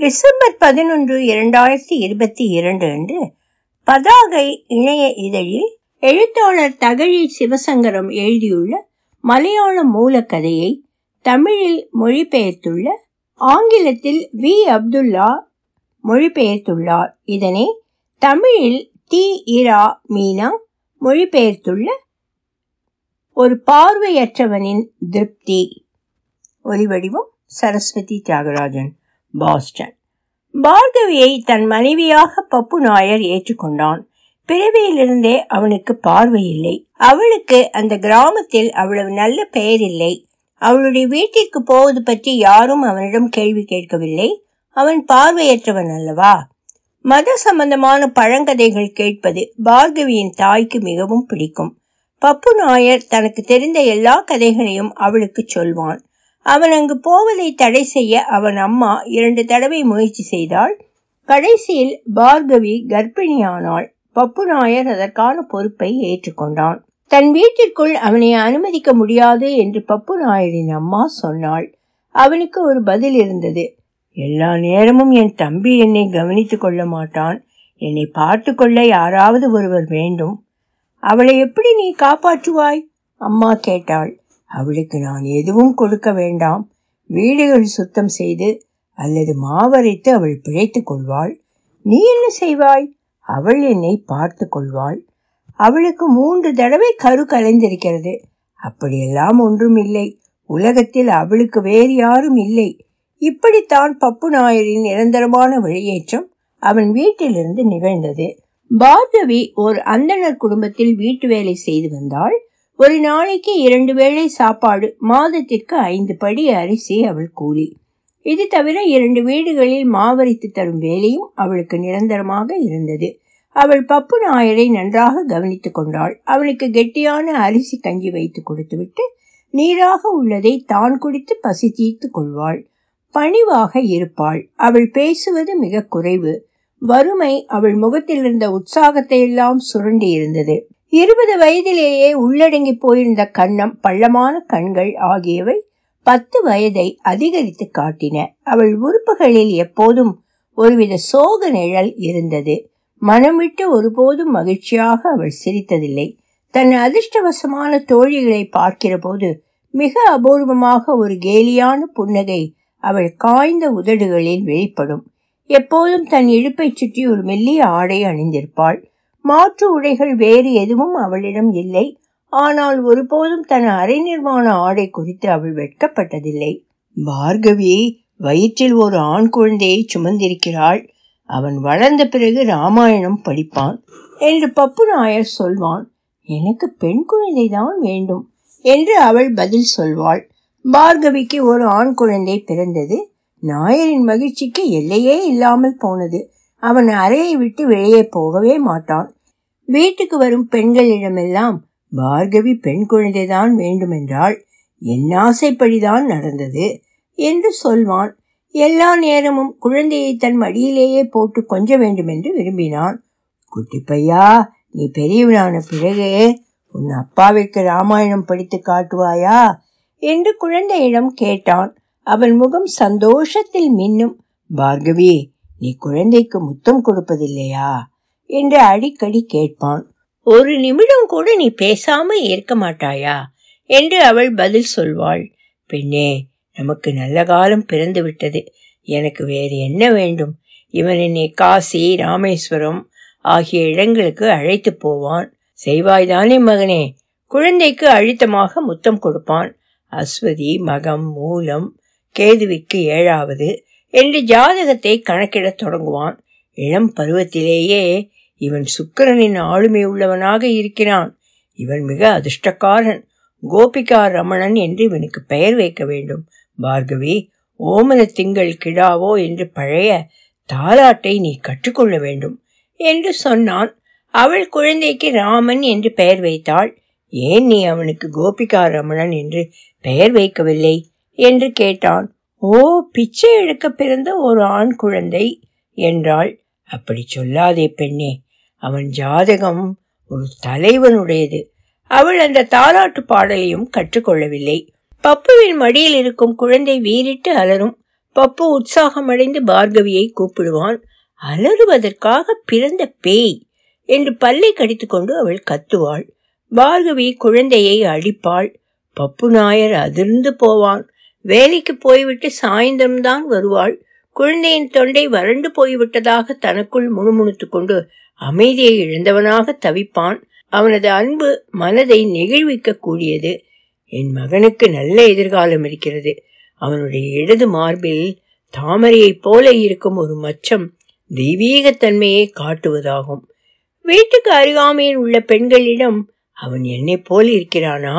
11 December 2022 அன்று பதாகை இணைய இதழில் எழுத்தாளர் தகழி சிவசங்கரம் எழுதியுள்ள மலையாள மூலக்கதையை தமிழில் மொழிபெயர்த்துள்ள ஆங்கிலத்தில் வி அப்துல்லா மொழிபெயர்த்துள்ளார். இதனை தமிழில் தி இரா மீனா மொழிபெயர்த்துள்ள ஒரு பார்வையற்றவனின் திருப்தி. ஒலிவடிவம் சரஸ்வதி தியாகராஜன், பாஸ்டன். பார்கவியை தன் மனைவியாக பப்பு நாயர் ஏற்றுக்கொண்டான். பிறவியிலிருந்தே அவனுக்கு பார்வை இல்லை. அவளுக்கு அந்த கிராமத்தில் அவ்வளவு நல்ல பெயர் இல்லை. அவளுடைய வீட்டிற்கு போவது பற்றி யாரும் அவனிடம் கேள்வி கேட்கவில்லை. அவன் பார்வையற்றவன் அல்லவா? மத சம்பந்தமான பழங்கதைகள் கேட்பது பார்கவியின் தாய்க்கு மிகவும் பிடிக்கும். பப்பு நாயர் தனக்கு தெரிந்த எல்லா கதைகளையும் அவளுக்கு சொல்வான். அவன் அங்கு போவதை தடை செய்ய அவன் அம்மா 2 தடவை முயற்சி செய்தாள். கடைசியில் பார்கவி கர்ப்பிணியானாள். பப்பு நாயர் அதற்கான பொறுப்பை ஏற்றுக்கொண்டான். தன் வீட்டிற்குள் அவனை அனுமதிக்க முடியாது என்று பப்பு நாயரின் அம்மா சொன்னாள். அவனுக்கு ஒரு பதில் இருந்தது. எல்லா நேரமும் என் தம்பி என்னை கவனித்து கொள்ள மாட்டான். என்னை பார்த்து கொள்ள யாராவது ஒருவர் வேண்டும். அவளை எப்படி நீ காப்பாற்றுவாய்? அம்மா கேட்டாள். அவளுக்கு நான் எதுவும் கொடுக்க வேண்டாம். வீடுகள் சுத்தம் செய்து அல்லது மாவரைத்து அவள் பிழைத்து கொள்வாள். நீ என்ன செய்வாய்? அவள் என்னை பார்த்து கொள்வாள். அவளுக்கு 3 தடவை கரு கலைந்திருக்கிறது. அப்படியெல்லாம் ஒன்றும் இல்லை. உலகத்தில் அவளுக்கு வேறு யாரும் இல்லை. இப்படித்தான் பப்பு நாயரின் நிரந்தரமான வெளியேற்றம் அவன் வீட்டிலிருந்து நிகழ்ந்தது. பார்கவி ஒரு அந்தணர் குடும்பத்தில் வீட்டு வேலை செய்து வந்தாள். ஒரு நாளைக்கு 2 வேளை சாப்பாடு, மாதத்திற்கு 5 படி அரிசி அவள் கூலி. இது தவிர 2 வீடுகளில் மாவரைத்து தரும் வேலையும் அவளுக்கு நிரந்தரமாக இருந்தது. அவள் பப்பு நாயரை நன்றாக கவனித்து கொண்டாள். அவளுக்கு கெட்டியான அரிசி கஞ்சி வைத்து கொடுத்துவிட்டு நீராக உள்ளதை தான் குடித்து பசி தீர்த்து கொள்வாள். பணிவாக இருப்பாள். அவள் பேசுவது மிக குறைவு. வறுமை அவள் முகத்தில் இருந்த உற்சாகத்தை எல்லாம் சுரண்டி இருந்தது. 20 வயதிலேயே உள்ளடங்கி போயிருந்த கன்னம், பள்ளமான கண்கள் ஆகியவை 10 வயதை அதிகரித்து காட்டின. அவள் உறுப்புகளில் எப்போதும் ஒருவித சோக நிழல் இருந்தது. மனமிட்டு ஒருபோதும் மகிழ்ச்சியாக அவள் சிரித்ததில்லை. தன் அதிர்ஷ்டவசமான தோழிகளை பார்க்கிற போது மிக அபூர்வமாக ஒரு கேலியான புன்னகை அவள் காய்ந்த உதடுகளில் வெளிப்படும். எப்போதும் தன் இடுப்பை சுற்றி ஒரு மெல்லிய ஆடை அணிந்திருப்பாள். மாற்று உடைகள் வேறு எதுவும் அவளிடம் இல்லை. ஆனால் ஒருபோதும் தன் அரை நிர்வாண ஆடை குறித்து அவள் வெட்கப்பட்டதில்லை. பார்கவி வயிற்றில் ஒரு ஆண் குழந்தையை சுமந்திருக்கிறாள். அவன் வளர்ந்த பிறகு ராமாயணம் படிப்பான் என்று பப்பு நாயர் சொல்வான். எனக்கு பெண் குழந்தைதான் வேண்டும் என்று அவள் பதில் சொல்வாள். பார்கவிக்கு ஒரு ஆண் குழந்தை பிறந்தது. நாயரின் மகிழ்ச்சிக்கு எல்லையே இல்லாமல் போனது. அவன் அறையை விட்டு வெளியே போகவே மாட்டான். வீட்டுக்கு வரும் பெண்களிடமெல்லாம் பார்கவி பெண் குழந்தைதான் வேண்டுமென்றால் என் ஆசைப்படிதான் நடந்தது என்று சொல்வான். எல்லா நேரமும் குழந்தையை தன் மடியிலேயே போட்டு கொஞ்ச வேண்டும் என்று விரும்பினான். குட்டி பையா, நீ பெரியவனான பிறகு உன் அப்பாவிற்கு ராமாயணம் படித்து காட்டுவாயா என்று குழந்தையிடம் கேட்டான். அவன் முகம் சந்தோஷத்தில் மின்னும். பார்கவி, நீ குழந்தைக்கு முத்தம் கொடுப்பதில்லையா என்று அடிக்கடி கேட்பான். ஒரு நிமிடம் கூட நீ பேசாம இருக்க மாட்டாயா என்று அவள் பதில் சொல்வாள். பெண்ணே, நமக்கு நல்ல காலம் பிறந்து விட்டது. எனக்கு வேறு என்ன வேண்டும்? இவன் என்னை காசி, ராமேஸ்வரம் ஆகிய இடங்களுக்கு அழைத்து போவான். செய்வாய்தானே மகனே? குழந்தைக்கு அழுத்தமாக முத்தம் கொடுப்பான். அஸ்வதி, மகம், மூலம், கேதுவிக்கு 7வது என்று ஜாதகத்தை கணக்கிடத் தொடங்குவான். இளம் பருவத்திலேயே இவன் சுக்கிரனின் ஆளுமை உள்ளவனாக இருக்கிறான். இவன் மிக அதிர்ஷ்டக்காரன். கோபிகா ரமணன் என்று இவனுக்கு பெயர் வைக்க வேண்டும். பார்கவி, ஓமன திங்கள் கிடாவோ என்று பழைய தாலாட்டை நீ கற்றுக்கொள்ள வேண்டும் என்று சொன்னான். அவள் குழந்தைக்கு ராமன் என்று பெயர் வைத்தாள். ஏன் நீ அவனுக்கு கோபிகா ரமணன் என்று பெயர் வைக்கவில்லை என்று கேட்டான். ஓ, பிச்சை எடுக்க பிறந்த ஒரு ஆண் குழந்தை என்றாள். அப்படி சொல்லாதே பெண்ணே, அவன் ஜாதகம் ஒரு தலைவனுடையது. அவள் அந்த தாலாட்டு பாடலையும் கற்றுக்கொள்ளவில்லை. பப்புவின் மடியில் இருக்கும் குழந்தை வீறிட்டு அலரும். பப்பு உற்சாகமடைந்து பார்கவியை கூப்பிடுவான். அலறுவதற்காக பிறந்த பேய் என்று பல்லை கடித்துக்கொண்டு அவள் கத்துவாள். பார்கவி குழந்தையை அடிப்பாள். பப்பு நாயர் அதிர்ந்து போவான். வேலைக்கு போய்விட்டு சாயந்தரம்தான் வருவாள். குழந்தையின் தொண்டை வறண்டு போய்விட்டதாக தனக்குள் முணுமுணுத்து கொண்டு அமைதியை இழந்தவனாக தவிப்பான். அவனது அன்பு மனதை நெகிழ்விக்க கூடியது. என் மகனுக்கு நல்ல எதிர்காலம் இருக்கிறது. அவனுடைய இடது மார்பில் தாமரையைப் போல இருக்கும் ஒரு மச்சம் தெய்வீகத்தன்மையை காட்டுவதாகும். வீட்டுக்கு அருகாமையில் உள்ள பெண்களிடம் அவன் என்னை போல் இருக்கிறானா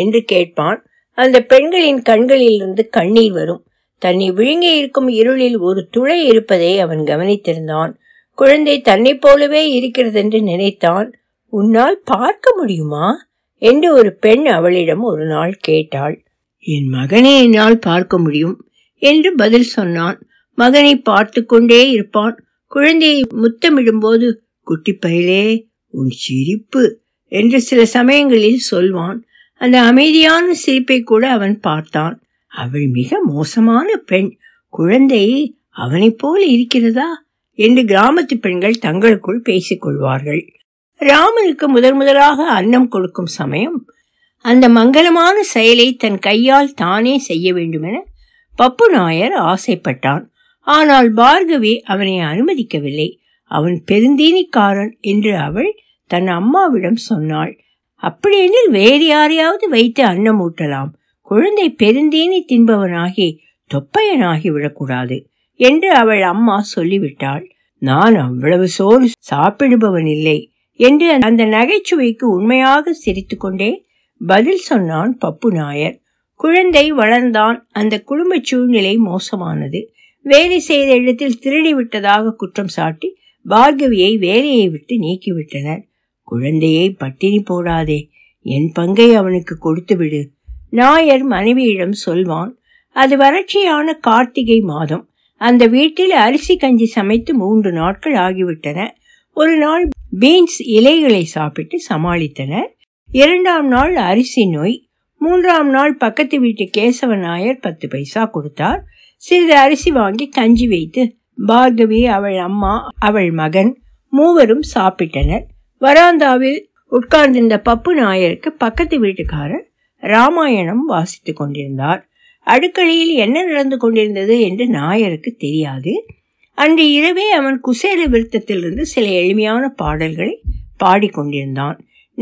என்று கேட்பான். அந்த பெண்களின் கண்களிலிருந்து கண்ணீர் வரும். தன்னை விழுங்கி இருக்கும் இருளில் ஒரு துளை இருப்பதை அவன் கவனித்திருந்தான். குழந்தை தன்னை போலவே இருக்கிறது என்று நினைத்தான். உன்னால் பார்க்க முடியுமா என்று ஒரு பெண் அவளிடம் ஒரு நாள் கேட்டாள். என் மகனை என்னால் பார்க்க முடியும் என்று பதில் சொன்னான். மகனை பார்த்து கொண்டே இருப்பான். குழந்தையை முத்தமிடும்போது, குட்டி பயலே உன் சிரிப்பு என்று சில சமயங்களில் சொல்வான். அந்த அமைதியான சிரிப்பை கூட அவன் பார்த்தான். அவள் மிக மோசமான பெண். குழந்தை அவனை போல் இருக்கிறதா என்று கிராமத்து பெண்கள் தங்களுக்குள் பேசிக்கொள்வார்கள். ராமனுக்கு முதலாக அன்னம் கொடுக்கும் சமயம் அந்த மங்களமான செயலை தன் கையால் தானே செய்ய வேண்டுமென பப்பு நாயர் ஆசைப்பட்டான். ஆனால் பார்கவி அவனை அனுமதிக்கவில்லை. அவன் பெருந்தீனிக்காரன் என்று அவள் தன் அம்மாவிடம் சொன்னாள். அப்படியெனில் வேறு யாரையாவது வைத்து அன்னம் ஊட்டலாம். குழந்தை பெருந்தீனி தின்பவனாகி தொப்பையனாகி விடக்கூடாது என்று அவள் அம்மா சொல்லிவிட்டாள். நான் அவ்வளவு சோறு சாப்பிடுபவன் இல்லை என்று அந்த நகைச்சுவைக்கு உண்மையாக சிரித்து கொண்டே பதில் சொன்னான் பப்பு நாயர். குழந்தை வளர்ந்தான். அந்த குடும்ப சூழ்நிலை மோசமானது. வேலை செய்த இடத்தில் திருடி விட்டதாக குற்றம் சாட்டி பார்கவியை வேலையை விட்டு நீக்கிவிட்டனர். குழந்தையை பட்டினி போடாதே, என் பங்கை அவனுக்கு கொடுத்து விடு நாயர் மனைவியிடம் சொல்வான். அது வறட்சியான கார்த்திகை மாதம். அந்த வீட்டில் அரிசி கஞ்சி சமைத்து 3 நாட்கள் ஆகிவிட்டன. ஒரு நாள் பீன்ஸ் இலைகளை சாப்பிட்டு சமாளித்தனர். 2ஆம் நாள் அரிசி நோய். 3ஆம் நாள் பக்கத்து வீட்டு கேசவன் நாயர் 10 பைசா கொடுத்தார். சிறிது அரிசி வாங்கி கஞ்சி வைத்து பார்கவி, அவள் அம்மா, அவள் மகன் 3வரும் சாப்பிட்டனர். வராந்தாவில் உட்கார்ந்திருந்த பப்பு நாயருக்கு பக்கத்து வீட்டுக்காரர் ராமாயணம் வாசித்து கொண்டிருந்தார். அடுக்களையில் என்ன நடந்து கொண்டிருந்தது என்று நாயருக்கு தெரியாது. அன்று இரவே அவன் குசேல விருத்தத்திலிருந்து சில எளிமையான பாடல்களை பாடிக்கொண்டிருந்தான்.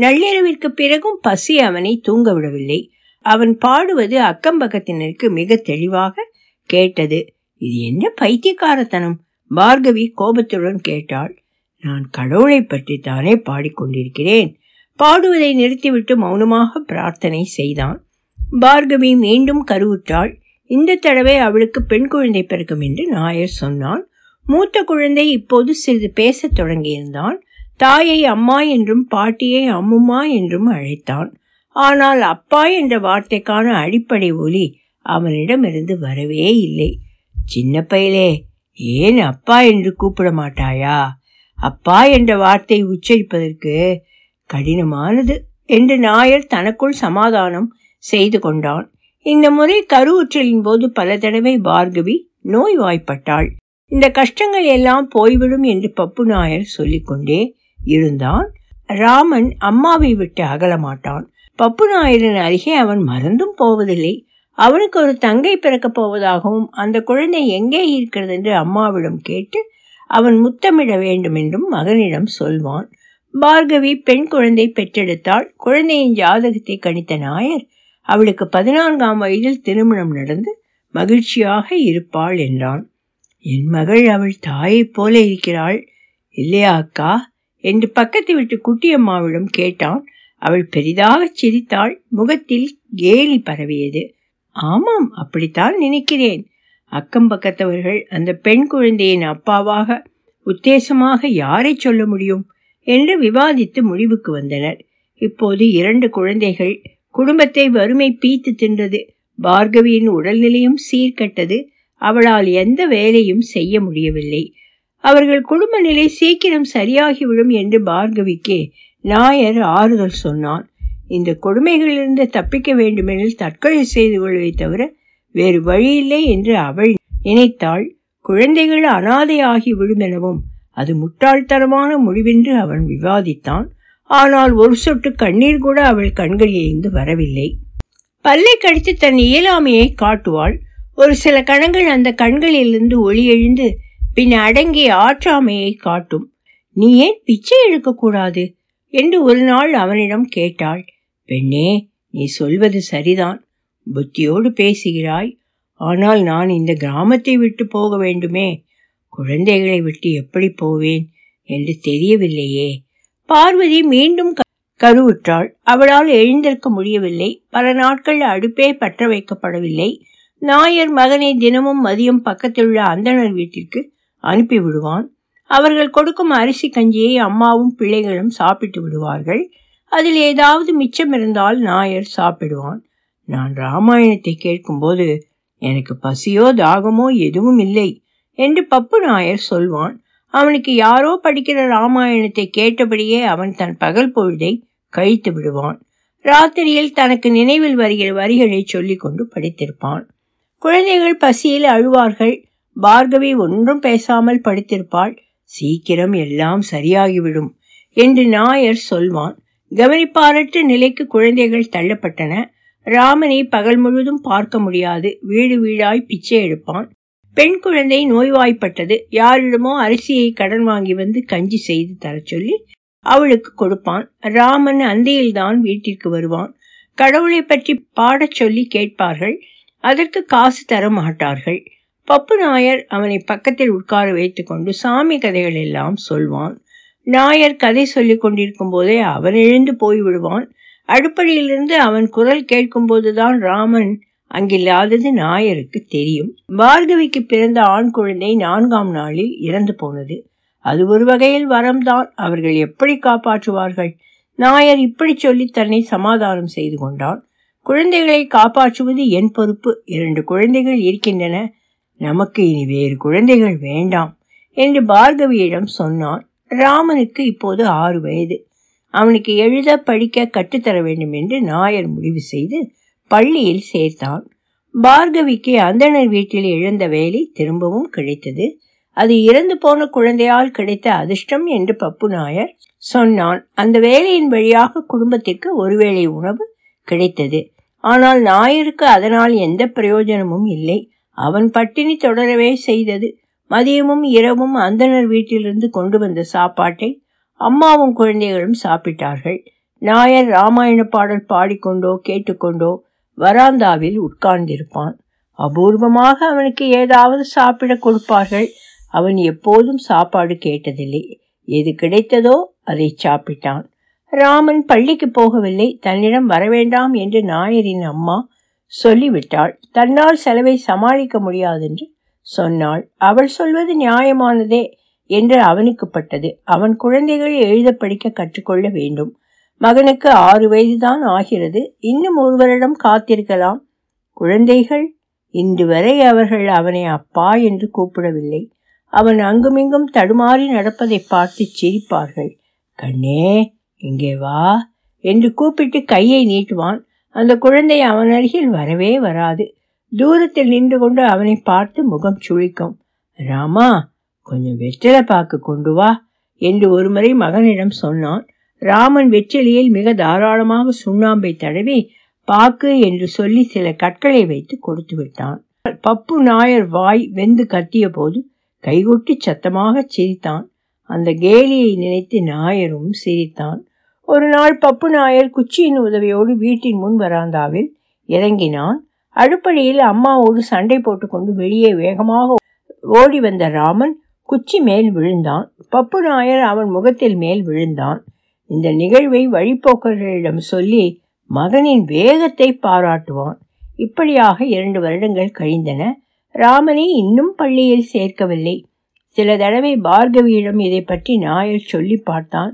நள்ளிரவிற்கு பிறகும் பசி அவனை தூங்கவிடவில்லை. அவன் பாடுவது அக்கம்பக்கத்தினருக்கு மிக தெளிவாக கேட்டது. இது என்ன பைத்தியக்காரத்தனம்? பார்கவி கோபத்துடன் கேட்டாள். நான் கடவுளை பற்றித்தானே பாடிக்கொண்டிருக்கிறேன். பாடுவதை நிறுத்திவிட்டு மௌனமாக பிரார்த்தனை செய்தான். பார்கவி மீண்டும் கருவுற்றாள். இந்த தடவை அவளுக்கு பெண் குழந்தை பிறக்கும் என்று நாயர் சொன்னான். மூத்த குழந்தை இப்போது சிறிது பேசத் தொடங்கியிருந்தான். தாயை அம்மா என்றும் பாட்டியை அம்முமா என்றும் அழைத்தான். ஆனால் அப்பா என்ற வார்த்தைக்கான அடிப்படை ஒலி அவனிடமிருந்து வரவே இல்லை. சின்ன பயலே, ஏன் அப்பா என்று கூப்பிட மாட்டாயா? அப்பா என்ற வார்த்தை உச்சரிப்பதற்கு கடினமானது என்று நாயர் தனக்குள் சமாதானம் செய்து கொண்டான். இந்த முறை கருவுற்றலின் போது பல தடவை பார்கவி நோய்வாய்ப்பட்டாள். இந்த கஷ்டங்கள் எல்லாம் போய்விடும் என்று பப்பு நாயர் சொல்லிக்கொண்டே இருந்தான். ராமன் அம்மாவை விட்டு அகலமாட்டான். பப்பு நாயரின் அருகே அவன் மறந்தும் போவதில்லை. அவனுக்கு ஒரு தங்கை பிறக்கப் போவதாகவும் அந்த குழந்தை எங்கே இருக்கிறது என்று அம்மாவிடம் கேட்டு அவன் முத்தமிட வேண்டும் என்றும் மகனிடம் சொல்வான். பார்கவி பெண் குழந்தை பெற்றெடுத்தாள். குழந்தையின் ஜாதகத்தை கணித்த நாயர் அவளுக்கு 14ஆம் வயதில் திருமணம் நடந்து மகிழ்ச்சியாக இருப்பாள் என்றான். என் மகள் அவள் தாயை போல இருக்கிறாள் இல்லையா அக்கா என்று பக்கத்து விட்டு குட்டியம்மாவிடம் கேட்டான். அவள் பெரிதாக சிரித்தாள். முகத்தில் கேலி பரவியது. ஆமாம், அப்படித்தான் நினைக்கிறேன். அக்கம்பக்கத்தவர்கள் அந்த பெண் குழந்தையின் அப்பாவாக உத்தேசமாக யாரை சொல்ல முடியும் என்று விவாதித்து முடிவுக்கு வந்தனர். இப்போது 2 குழந்தைகள். குடும்பத்தை வறுமை பீத்து தின்றது. பார்கவியின் உடல்நிலையும் சீர்கெட்டது. அவளால் எந்த வேலையும் செய்ய முடியவில்லை. அவர்கள் குடும்ப நிலை சீக்கிரம் சரியாகிவிடும் என்று பார்கவிக்கு நாயர் ஆறுதல் சொன்னான். இந்த கொடுமைகளிலிருந்து தப்பிக்க வேண்டுமெனில் தற்கொலை செய்து கொள்வதை தவிர வேறு வழியில்லை என்று அவள் நினைத்தால் குழந்தைகள் அனாதையாகி விடுமெனவும் அது முட்டாள்தனமான முடிவென்று அவன் விவாதித்தான். ஆனால் ஒரு சொட்டு கண்ணீர் கூட அவள் கண்களிலிருந்து வரவில்லை. பல்லை கடித்து தன் இயலாமையை காட்டுவாள். ஒரு சில கணங்கள் அந்த கண்களிலிருந்து ஒளி எழுந்து பின் அடங்கிய ஆற்றாமையை காட்டும். நீ ஏன் பிச்சை எடுக்கக்கூடாது என்று ஒரு நாள் அவனிடம் கேட்டாள். பெண்ணே, நீ சொல்வது சரிதான், புத்தியோடு பேசுகிறாய். ஆனால் நான் இந்த கிராமத்தை விட்டு போக வேண்டுமே, குழந்தைகளை விட்டு எப்படி போவேன் என்று தெரியவில்லையே. பார்வதி மீண்டும் கருவுற்றாள். அவளால் எழுந்திருக்க முடியவில்லை. பல நாட்கள் அடுப்பே பற்ற வைக்கப்படவில்லை. நாயர் மகனை தினமும் மதியம் பக்கத்திலுள்ள அந்தணர் வீட்டிற்கு அனுப்பிவிடுவான். அவர்கள் கொடுக்கும் அரிசி கஞ்சியை அம்மாவும் பிள்ளைகளும் சாப்பிட்டு விடுவார்கள். அதில் ஏதாவது மிச்சம் இருந்தால் நாயர் சாப்பிடுவான். நான் ராமாயணத்தை கேட்கும்போது எனக்கு பசியோ தாகமோ எதுவும் இல்லை என்று பப்பு நாயர் சொல்வான். அவனுக்கு யாரோ படிக்கிற ராமாயணத்தை கேட்டபடியே அவன் தன் பகல் பொழுதை கழித்து விடுவான். ராத்திரியில் தனக்கு நினைவில் வருகிற வரிகளை சொல்லிக் கொண்டு படித்திருப்பான். குழந்தைகள் பசியில் அழுவார்கள். பார்கவி ஒன்றும் பேசாமல் படித்திருப்பாள். சீக்கிரம் எல்லாம் சரியாகிவிடும் என்று நாயர் சொல்வான். கவனிப்பாரற்ற நிலைக்கு குழந்தைகள் தள்ளப்பட்டன. ராமனை பகல் முழுதும் பார்க்க முடியாது. வீடு வீடாய் பிச்சை எடுப்பான். பெண் குழந்தை நோய்வாய்ப்பட்டது. யாரிடமோ அரிசியை கடன் வாங்கி வந்து கஞ்சி செய்து தர சொல்லி அவளுக்கு கொடுப்பான். ராமன் அந்தையில்தான் வீட்டிற்கு வருவான். கடவுளை பற்றி பாடச் சொல்லி கேட்பார்கள். அதற்கு காசு தர மாட்டார்கள். பப்பு நாயர் அவனை பக்கத்தில் உட்கார வைத்து கொண்டு சாமி கதைகள் எல்லாம் சொல்வான். நாயர் கதை சொல்லி கொண்டிருக்கும் போதே அவன் எழுந்து போய்விடுவான். அடுப்படியிலிருந்து அவன் குரல் கேட்கும் போதுதான் ராமன் அங்கில்லாதது நாயருக்கு தெரியும். பார்கவிக்கு பிறந்த ஆண் குழந்தை 4ஆம் நாளில் இறந்து போனது. அது ஒரு வகையில் வரம்தான். அவர்கள் எப்படி காப்பாற்றுவார்கள்? நாயர் இப்படி சொல்லி தன்னை சமாதானம் செய்து கொண்டான். குழந்தைகளை காப்பாற்றுவது என் பொறுப்பு. 2 குழந்தைகள் இருக்கின்றன. நமக்கு இனி வேறு குழந்தைகள் வேண்டாம் என்று பார்கவியிடம் சொன்னான். ராமனுக்கு இப்போது 6 வயது. அவனுக்கு எழுத படிக்க கற்றுத்தர வேண்டும் என்று நாயர் முடிவு செய்து பள்ளியில் சேர்த்தான். பார்கவிக்கு அந்தணர் வீட்டில் இழந்த வேலை திரும்பவும் கிடைத்தது. அது இறந்து போன குழந்தையால் கிடைத்த அதிர்ஷ்டம் என்று பப்பு நாயர் சொன்னான். அந்த வேலையின் வழியாக குடும்பத்திற்கு ஒருவேளை உணவு கிடைத்தது. ஆனால் நாயருக்கு அதனால் எந்த பிரயோஜனமும் இல்லை. அவன் பட்டினி தொடரவே செய்தது. மதியமும் இரவும் அந்தணர் வீட்டிலிருந்து கொண்டு வந்த சாப்பாட்டை அம்மாவும் குழந்தைகளும் சாப்பிட்டார்கள். நாயர் ராமாயண பாடல் பாடிக்கொண்டோ கேட்டுக்கொண்டோ வராந்தாவில் உட்கார்ந்திருப்பான். அபூர்வமாக அவனுக்கு ஏதாவது சாப்பிட கொடுப்பார்கள். அவன் எப்போதும் சாப்பாடு கேட்டதில்லை. எது கிடைத்ததோ அதை சாப்பிட்டான். ராமன் பள்ளிக்கு போகவில்லை. தன்னிடம் வரவேண்டாம் என்று நாயரின் அம்மா சொல்லிவிட்டாள். தன்னால் செலவை சமாளிக்க முடியாதென்று சொன்னாள். அவள் சொல்வது நியாயமானதே என்று அவனுக்கு பட்டது. அவன் குழந்தைகள் எழுத படிக்க கற்றுக்கொள்ள வேண்டும். மகனுக்கு 6 வயதுதான் ஆகிறது. இன்னும் 1 வருடம் காத்திருக்கலாம். குழந்தைகள் இன்று வரை அவர்கள் அவனை அப்பா என்று கூப்பிடவில்லை. அவன் அங்குமிங்கும் தடுமாறி நடப்பதை பார்த்து சிரிப்பார்கள். கண்ணே, இங்கே வா என்று கூப்பிட்டு கையை நீட்டுவான். அந்த குழந்தை அவன் அருகில் வரவே வராது. தூரத்தில் நின்று கொண்டு அவனை பார்த்து முகம் சுழிக்கும். ராமா, கொஞ்சம் வெற்றிலை பாக்கு கொண்டு வா என்று ஒரு முறை மகனிடம் சொன்னான். ராமன் வெற்றிலையில் மிக தாராளமாக சுண்ணாம்பை தடவி பாக்கு என்று சொல்லி சில கற்களை வைத்து கொடுத்து விட்டான். பப்பு நாயர் வாய் வெந்து கத்திய போது கைகொட்டி சத்தமாக சிரித்தான். அந்த கேலியை நினைத்து நாயரும் சிரித்தான். ஒரு நாள் பப்பு நாயர் குச்சியின் உதவியோடு வீட்டின் முன் வராந்தாவில் இறங்கினான். அடுப்படியில் அம்மாவோடு சண்டை போட்டுக்கொண்டு வெளியே வேகமாக ஓடி வந்த ராமன் குச்சி மேல் விழுந்தான். பப்பு நாயர் அவன் முகத்தில் மேல் விழுந்தான். இந்த நிகழ்வை வழிபோக்கர்களிடம் சொல்லி மகனின் வேகத்தை பாராட்டுவான். இப்படியாக 2 வருடங்கள் கழிந்தன. ராமனை இன்னும் பள்ளியில் சேர்க்கவில்லை. சில தடவை பார்கவியிடம் இதை பற்றி நாயர் சொல்லி பார்த்தான்.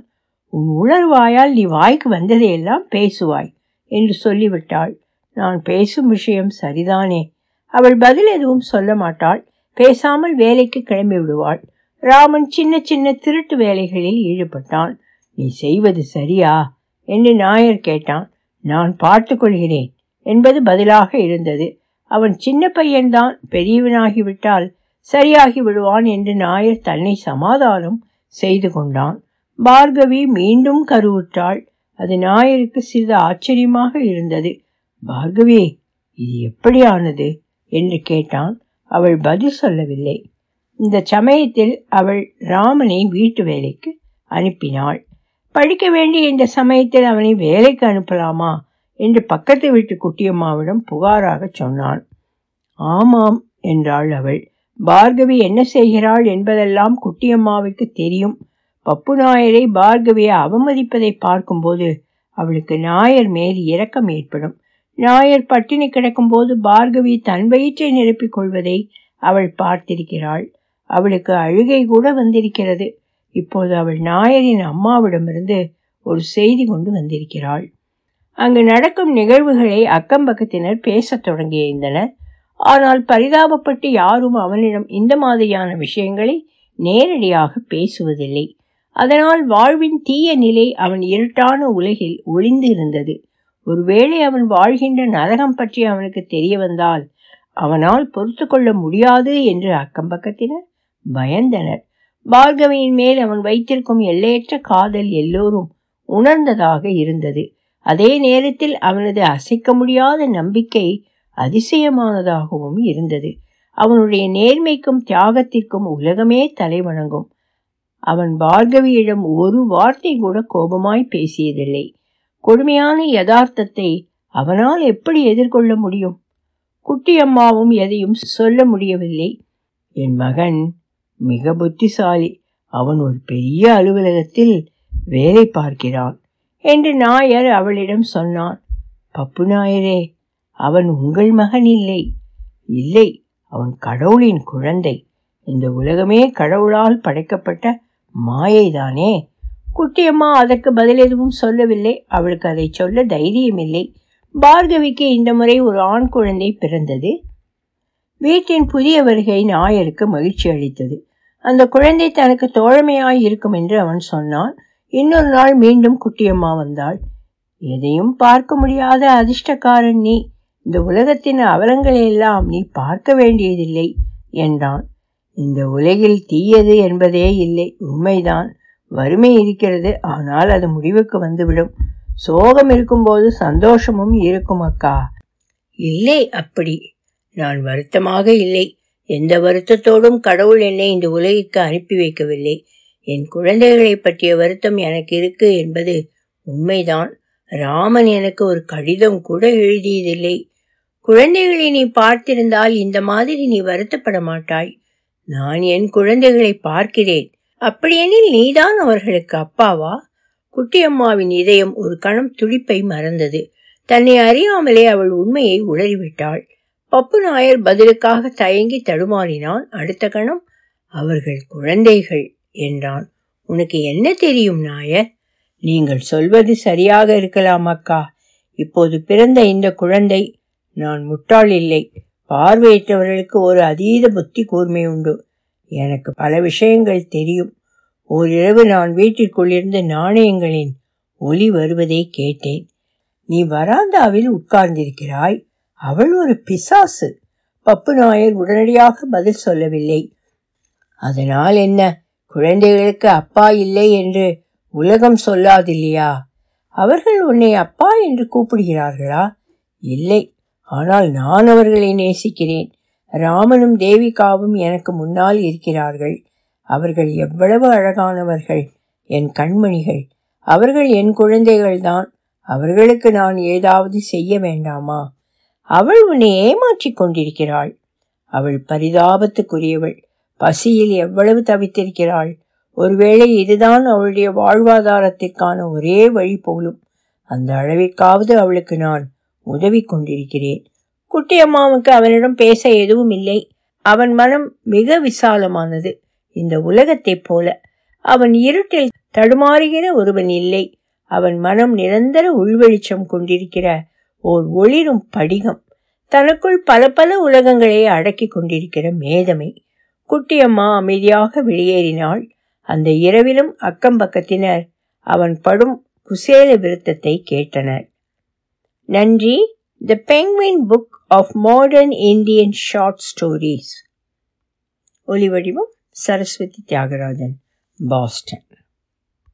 உன் உணர்வாயால் நீ வாய்க்கு வந்ததையெல்லாம் பேசுவாய் என்று சொல்லிவிட்டாள். நான் பேசும் விஷயம் சரிதானே? அவள் பதில் எதுவும் சொல்ல மாட்டாள். பேசாமல் வேலைக்கு கிளம்பி விடுவாள். ராமன் சின்ன சின்ன திருட்டு வேலைகளில் ஈடுபட்டான். நீ செய்வது சரியா என்று நாயர் கேட்டான். நான் பார்த்து கொள்கிறேன் என்பது பதிலாக இருந்தது. அவன் சின்ன பையன்தான், பெரியவனாகிவிட்டால் சரியாகி விடுவான் என்று நாயர் தன்னை சமாதானம் செய்து கொண்டான். பார்கவி மீண்டும் கருவுற்றாள். அது நாயருக்கு சிறிது ஆச்சரியமாக இருந்தது. பார்கவி, இது எப்படியானது என்று கேட்டான். அவள் பதில் சொல்லவில்லை. இந்த சமயத்தில் அவள் ராமனை வீட்டு வேலைக்கு அனுப்பினாள். படிக்க வேண்டிய இந்த சமயத்தில் அவனை வேலைக்கு அனுப்பலாமா என்று பக்கத்து வீட்டு குட்டியம்மாவிடம் புகாராக சொன்னான். ஆமாம் என்றாள் அவள். பார்கவி என்ன செய்கிறாள் என்பதெல்லாம் குட்டியம்மாவுக்கு தெரியும். பப்பு நாயரை பார்கவியை அவமதிப்பதை பார்க்கும்போது அவளுக்கு நாயர் மேல் இரக்கம் ஏற்படும். நாயர் பட்டினி கிடக்கும்போது பார்கவி தன் வயிற்றை நிரப்பிக் கொள்வதை அவள் பார்த்திருக்கிறாள். அவளுக்கு அழுகை கூட வந்திருக்கிறது. இப்போது அவள் நாயரின் அம்மாவிடமிருந்து ஒரு செய்தி கொண்டு வந்திருக்கிறாள். அங்கு நடக்கும் நிகழ்வுகளை அக்கம்பக்கத்தினர் பேசத் தொடங்கியிருந்தனர். ஆனால் பரிதாபப்பட்டு யாரும் அவனிடம் இந்த மாதிரியான விஷயங்களை நேரடியாக பேசுவதில்லை. அதனால் வாழ்வின் தீய நிலை அவன் இருட்டான உலகில் ஒளிந்து இருந்தது. ஒருவேளை அவன் வாழ்கின்ற நரகம் பற்றி அவனுக்கு தெரிய வந்தால் அவனால் பொறுத்து கொள்ள முடியாது என்று அக்கம்பக்கத்தினர் பயந்தனர். பார்கவியின் மேல் அவன் வைத்திருக்கும் எல்லையற்ற காதல் எல்லோரும் உணர்ந்ததாக இருந்தது. அதே நேரத்தில் அவனது அசைக்க முடியாத நம்பிக்கை அதிசயமானதாகவும் இருந்தது. அவனுடைய நேர்மைக்கும் தியாகத்திற்கும் உலகமே தலை வணங்கும். அவன் பார்கவியிடம் ஒரு வார்த்தை கூட கோபமாய் பேசியதில்லை. கொடுமையான யதார்த்தத்தை அவனால் எப்படி எதிர்கொள்ள முடியும்? குட்டியம்மாவும் எதையும் சொல்ல முடியவில்லை. என் மகன் மிக புத்திசாலி, அவன் ஒரு பெரிய அலுவலகத்தில் வேலை பார்க்கிறான் என்று நாயர் அவளிடம் சொன்னான். பப்பு நாயரே, அவன் உங்கள் மகன் இல்லை. இல்லை, அவன் கடவுளின் குழந்தை. இந்த உலகமே கடவுளால் படைக்கப்பட்ட மாயைதானே. குட்டியம்மா அதற்கு பதில் எதுவும் சொல்லவில்லை. அவளுக்கு அதை சொல்ல தைரியமில்லை. பார்கவிக்கு இந்த முறை ஒரு ஆண் குழந்தை பிறந்தது. வீட்டின் புதிய வருகை நாயருக்கு மகிழ்ச்சி அளித்தது. அந்த குழந்தை தனக்கு தோழமையாய் இருக்கும் என்று அவன் சொன்னான். இன்னொரு நாள் மீண்டும் குட்டியம்மா வந்தாள். எதையும் பார்க்க முடியாத அதிர்ஷ்டக்காரன் நீ. இந்த உலகத்தின் அவலங்களையெல்லாம் நீ பார்க்க வேண்டியதில்லை என்றான். இந்த உலகில் தீயது என்பதே இல்லை. உண்மைதான், வறுமை இருக்கிறது, ஆனால் அது முடிவுக்கு வந்துவிடும். சோகம் இருக்கும்போது சந்தோஷமும் இருக்கும் அக்கா. இல்லை, அப்படி நான் வருத்தமாக இல்லை. எந்த வருத்தத்தோடும் கடவுள் என்னை இந்த உலகிற்கு அனுப்பி வைக்கவில்லை. என் குழந்தைகளை பற்றிய வருத்தம் எனக்கு இருக்கு என்பது உண்மைதான். ராமன் எனக்கு ஒரு கடிதம் கூட எழுதியதில்லை. குழந்தைகளை நீ பார்த்திருந்தால் இந்த மாதிரி நீ வருத்தப்பட மாட்டாய். நான் என் குழந்தைகளை பார்க்கிறேன். அப்படியெனில் நீதான் அவர்களுக்கு அப்பாவா? குட்டியம்மாவின் இதயம் ஒரு கணம் துடிப்பை மறந்தது. தன்னை அறியாமலே அவள் உண்மையை உளறிவிட்டாள். பப்பு நாயர் பதிலுக்காக தயங்கி தடுமாறினான். அடுத்த கணம் அவர்கள் குழந்தைகள் என்றான். உனக்கு என்ன தெரியும் நாயர்? நீங்கள் சொல்வது சரியாக இருக்கலாம் அக்கா. இப்போது பிறந்த இந்த குழந்தை, நான் முட்டாள் இல்லை. பார்வையற்றவர்களுக்கு ஒரு அதீத புத்தி கூர்மை உண்டு. எனக்கு பல விஷயங்கள் தெரியும். ஓரிரவு நான் வீட்டிற்குள்ளிருந்து நாணயங்களின் ஒலி வருவதை கேட்டேன். நீ வராந்தாவில் உட்கார்ந்திருக்கிறாய். அவள் ஒரு பிசாசு. பப்பு நாயர் உடனடியாக பதில் சொல்லவில்லை. அதனால் என்ன? குழந்தைகளுக்கு அப்பா இல்லை என்று உலகம் சொல்லாதில்லையா? அவர்கள் உன்னை அப்பா என்று கூப்பிடுகிறார்களா? இல்லை, ஆனால் நான் அவர்களை நேசிக்கிறேன். ராமனும் தேவிகாவும் எனக்கு முன்னால் இருக்கிறார்கள். அவர்கள் எவ்வளவு அழகானவர்கள், என் கண்மணிகள். அவர்கள் என் குழந்தைகள்தான். அவர்களுக்கு நான் ஏதாவது செய்ய வேண்டாமா? அவள் உன்னை ஏமாற்றி கொண்டிருக்கிறாள். அவள் பரிதாபத்துக்குரியவள். பசியில் எவ்வளவு தவித்திருக்கிறாள். ஒருவேளை இதுதான் அவளுடைய வாழ்வாதாரத்திற்கான ஒரே வழி போலும். அந்த அளவிற்காவது அவளுக்கு நான் உதவி கொண்டிருக்கிறேன். குட்டியம்மாவுக்கு அவனிடம் பேச எதுவும் இல்லை. அவன் மனம் மிக விசாலமானது. இந்த உலகத்தை போல அவன் இருட்டில் தடுமாறுகிற ஒருவன் இல்லை. அவன் மனம் நிரந்தர உள்வெளிச்சம் கொண்டிருக்கிற ஓர் ஒளிரும் படிகம். தனக்குள் பல பல உலகங்களை அடக்கி கொண்டிருக்கிற மேதமை. குட்டியம்மா அமைதியாக வெளியேறினாள். அந்த இரவிலும் அக்கம்பக்கத்தினர் அவன் படும் குசேல விருத்தத்தை கேட்டனர். நன்றி. The Penguin Book of modern Indian short stories. ஒலிவடிவம் சரஸ்வதி தியாகராஜன், பாஸ்டன்.